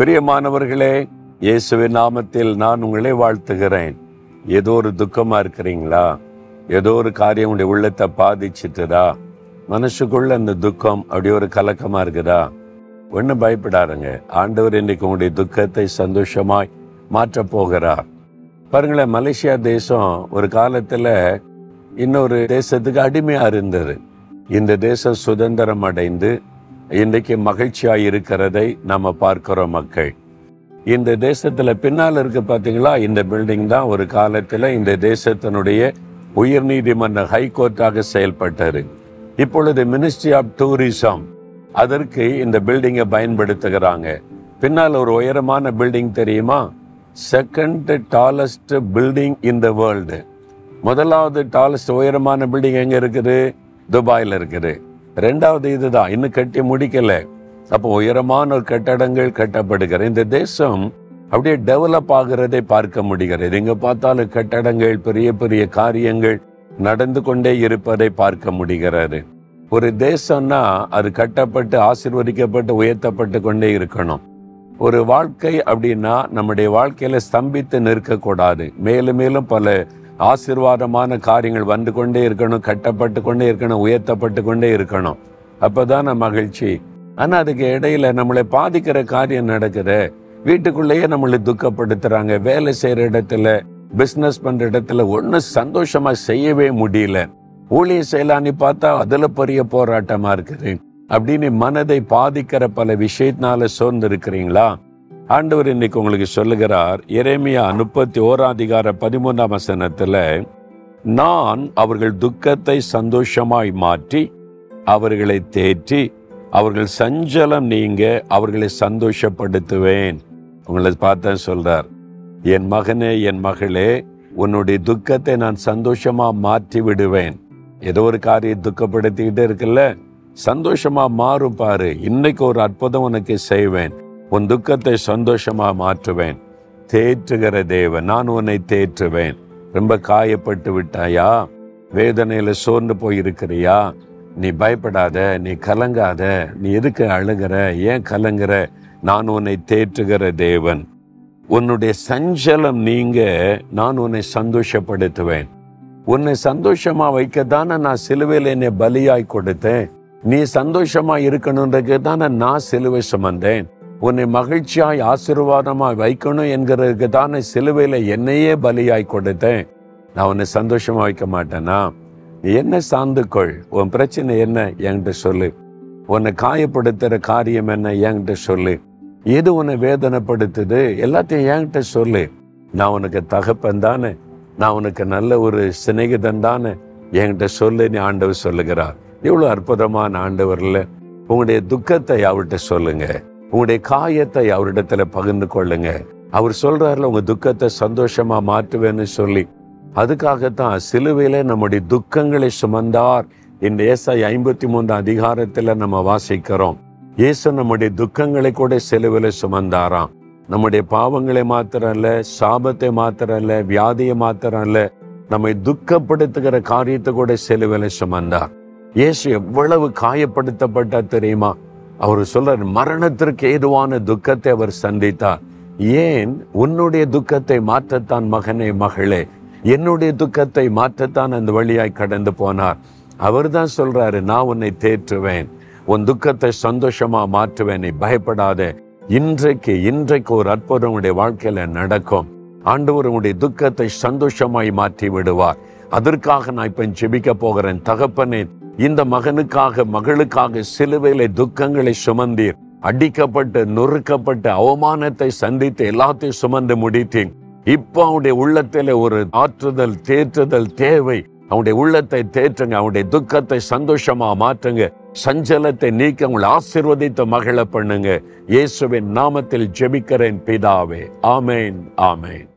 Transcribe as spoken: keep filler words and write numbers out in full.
பிரியமானவர்களே, இயேசுவின் நாமத்தில் நான் உங்களை வாழ்த்துகிறேன். ஏதோ ஒரு துக்கமாக இருக்கிறீங்களா? ஏதோ ஒரு காரியம் உடைய உள்ளத்தை பாதிச்சுட்டுதா? மனசுக்குள்ள அந்த துக்கம் அப்படி ஒரு கலக்கமாக இருக்குதா? ஒன்றும் பயப்படாருங்க, ஆண்டவர் இன்றைக்கு உங்களுடைய துக்கத்தை சந்தோஷமாய் மாற்றப் போகிறார். பாருங்களேன், மலேசியா தேசம் ஒரு காலத்தில் இன்னொரு தேசத்துக்கு அடிமையாக இருந்தது. இந்த தேசம் சுதந்திரம் அடைந்து இன்றைக்கு மகிழ்ச்சியாக இருக்கிறதை நம்ம பார்க்கிறோம். மக்கள் இந்த தேசத்தில் பின்னால் இருக்க பார்த்தீங்களா, இந்த பில்டிங் தான் ஒரு காலத்தில் இந்த தேசத்தினுடைய உயர் நீதிமன்ற ஹைகோர்ட்டாக செயல்பட்டது. இப்பொழுது மினிஸ்ட்ரி ஆஃப் டூரிசம் அதற்கு இந்த பில்டிங்கை பயன்படுத்துகிறாங்க. பின்னால் ஒரு உயரமான பில்டிங் தெரியுமா? Second tallest building in the world. முதலாவது டாலஸ்ட் உயரமான பில்டிங் எங்கே இருக்குது? துபாயில் இருக்குது. ரெண்டாவது இதுதான், இன்னும் கட்டி முடிக்கல. அப்போ உயரமான ஒரு கட்டடங்கள் கட்டப்படுகிற இந்த தேசம் அப்படியே டெவலப் ஆகிறதை பார்க்க முடிகிறது. எங்க பார்த்தாலும் கட்டடங்கள், பெரிய பெரிய காரியங்கள் நடந்து கொண்டே இருப்பதை பார்க்க முடிகிறது. ஒரு தேசம்னா அது கட்டப்பட்டு ஆசீர்வதிக்கப்பட்டு உயர்த்தப்பட்டு கொண்டே இருக்கணும். ஒரு வாழ்க்கை அப்படின்னா நம்முடைய வாழ்க்கையில ஸ்தம்பித்து நிற்கக்கூடாது. மேலும் மேலும் பல ஆசீர்வாதமான காரியங்கள் வந்து கொண்டே இருக்கணும், கட்டப்பட்டு கொண்டே இருக்கணும், உயர்த்தப்பட்டு கொண்டே இருக்கணும். அப்போதான் மகிழ்ச்சி. ஆனால் அதுக்கு இடையில நம்மளை பாதிக்கிற காரியம் நடக்குது. வீட்டுக்குள்ளேயே நம்மளை துக்கப்படுத்துறாங்க. வேலை செய்கிற இடத்துல, பிஸ்னஸ் பண்ணுற இடத்துல ஒன்றும் சந்தோஷமா செய்யவே முடியல. ஊழியம் செய்யலான்னு பார்த்தா அதில் பெரிய போராட்டமாக இருக்குது. அப்படின்னு மனதை பாதிக்கிற பல விஷயத்தினால சோர்ந்து இருக்கிறீங்களா? ஆண்டவர் இன்னைக்கு உங்களுக்கு சொல்லுகிறார். எரேமியா முப்பத்தி ஓராம் அதிகார பதிமூன்றாம் வசனத்தில், நான் அவர்கள் துக்கத்தை சந்தோஷமாய் மாற்றி அவர்களை தேற்றி அவர்கள் சஞ்சலம் நீங்க அவர்களை சந்தோஷப்படுத்துவேன். உங்களை பார்த்தா சொல்றார், என் மகனே என் மகளே, உன்னுடைய துக்கத்தை நான் சந்தோஷமா மாற்றி விடுவேன். ஏதோ ஒரு காரியம் துக்கப்படுத்திக்கிட்டே இருக்குல்ல, சந்தோஷமா மாறும் பாரு. இன்னைக்கு ஒரு அற்புதம் உனக்கு செய்வேன், உன் துக்கத்தை சந்தோஷமாக மாற்றுவேன். தேற்றுகிற தேவன், நான் உன்னை தேற்றுவேன். ரொம்ப காயப்பட்டு விட்டாயா? வேதனையில சோர்ந்து போயிருக்கிறியா? நீ பயப்படாத, நீ கலங்காத, நீ எதுக்கு அழுகிற, ஏன் கலங்குற? நான் உன்னை தேற்றுகிற தேவன். உன்னுடைய சஞ்சலம் நீங்க நான் உன்னை சந்தோஷப்படுத்துவேன். உன்னை சந்தோஷமா வைக்கத்தானே நான் சிலுவையில் என்னை பலியாய் கொடுத்தேன். நீ சந்தோஷமா இருக்கணுன்றதுக்கு தானே நான் சிலுவை சுமந்தேன். உன்னை மகிழ்ச்சியாய் ஆசீர்வாதமாய் வைக்கணும் என்கிறதுக்கு தானே சிலுவையில் என்னையே பலியாய் கொடுத்தேன். நான் உன்னை சந்தோஷமாக வைக்க மாட்டேனா? என்ன சார்ந்துக்கொள். உன் பிரச்சனை என்ன என்கிட்ட சொல்லு. உன்னை காயப்படுத்துகிற காரியம் என்ன என்கிட்ட சொல்லு. எது உன்னை வேதனைப்படுத்துது எல்லாத்தையும் என்கிட்ட சொல்லு. நான் உனக்கு தகப்பன் தானே, நான் உனக்கு நல்ல ஒரு சிநேகிதன் தானே, என்கிட்ட சொல்லு. நீ ஆண்டவர் சொல்லுகிறார். இவ்வளோ அற்புதமான ஆண்டவரில் உங்களுடைய துக்கத்தை அவர்கிட்ட சொல்லுங்கள். உங்களுடைய காயத்தை அவரிடத்துல பகிர்ந்து கொள்ளுங்க. அவர் சொல்றாருல, உங்க துக்கத்தை சந்தோஷமா மாற்றுவேன்னு சொல்லி. அதுக்காகத்தான் சிலுவையில நம்முடைய துக்கங்களை சுமந்தார். இந்த ஏசாய் ஐம்பத்தி மூன்றாம் அதிகாரத்துல நம்ம வாசிக்கிறோம், இயேசு நம்முடைய துக்கங்களை கூட சிலுவையில சுமந்தாராம். நம்முடைய பாவங்களை மாத்திரம் இல்ல, சாபத்தை மாத்திரம் இல்ல, வியாதியை மாத்திரம் இல்ல, நம்மை துக்கப்படுத்துகிற காரியத்தை கூட சிலுவையில சுமந்தார். இயேசு எவ்வளவு காயப்படுத்தப்பட்டா தெரியுமா? அவர் சொல்றார், மரணத்திற்கு ஏதுவான துக்கத்தை அவர் சந்தித்தார். ஏன்? உன்னுடைய துக்கத்தை மாற்றத்தான் மகனே மகளே, என்னுடைய துக்கத்தை மாற்றத்தான் அந்த வழியாய் கடந்து போனார். அவர் தான் சொல்றாரு, நான் உன்னை தேற்றுவேன், உன் துக்கத்தை சந்தோஷமா மாற்றுவேன், நீ பயப்படாத. இன்றைக்கு இன்றைக்கு ஒரு அற்புதம் உடைய வாழ்க்கையில நடக்கும். ஆண்டவர் உன்னுடைய துக்கத்தை சந்தோஷமாய் மாற்றி விடுவார். அதற்காக நான் இப்ப ஜெபிக்க போகிறேன். தகப்பனே, இந்த மகனுக்காக மகளுக்காக சிலுவையிலே துக்கங்களை சுமந்தீர். அடிக்கப்பட்டு நொறுக்கப்பட்டு அவமானத்தை சந்தித்து எல்லாத்தையும் சுமந்து முடித்தீங்க. இப்போ அவனுடைய உள்ளத்திலே ஒரு ஆற்றுதல் தேற்றுதல் தேவை. அவனுடைய உள்ளத்தை தேற்றுங்க, அவனுடைய துக்கத்தை சந்தோஷமா மாற்றுங்க, சஞ்சலத்தை நீக்கி அவங்களை ஆசீர்வதித்து மகிழ பண்ணுங்க. இயேசுவின் நாமத்தில் ஜெபிக்கிறேன் பிதாவே, ஆமேன், ஆமேன்.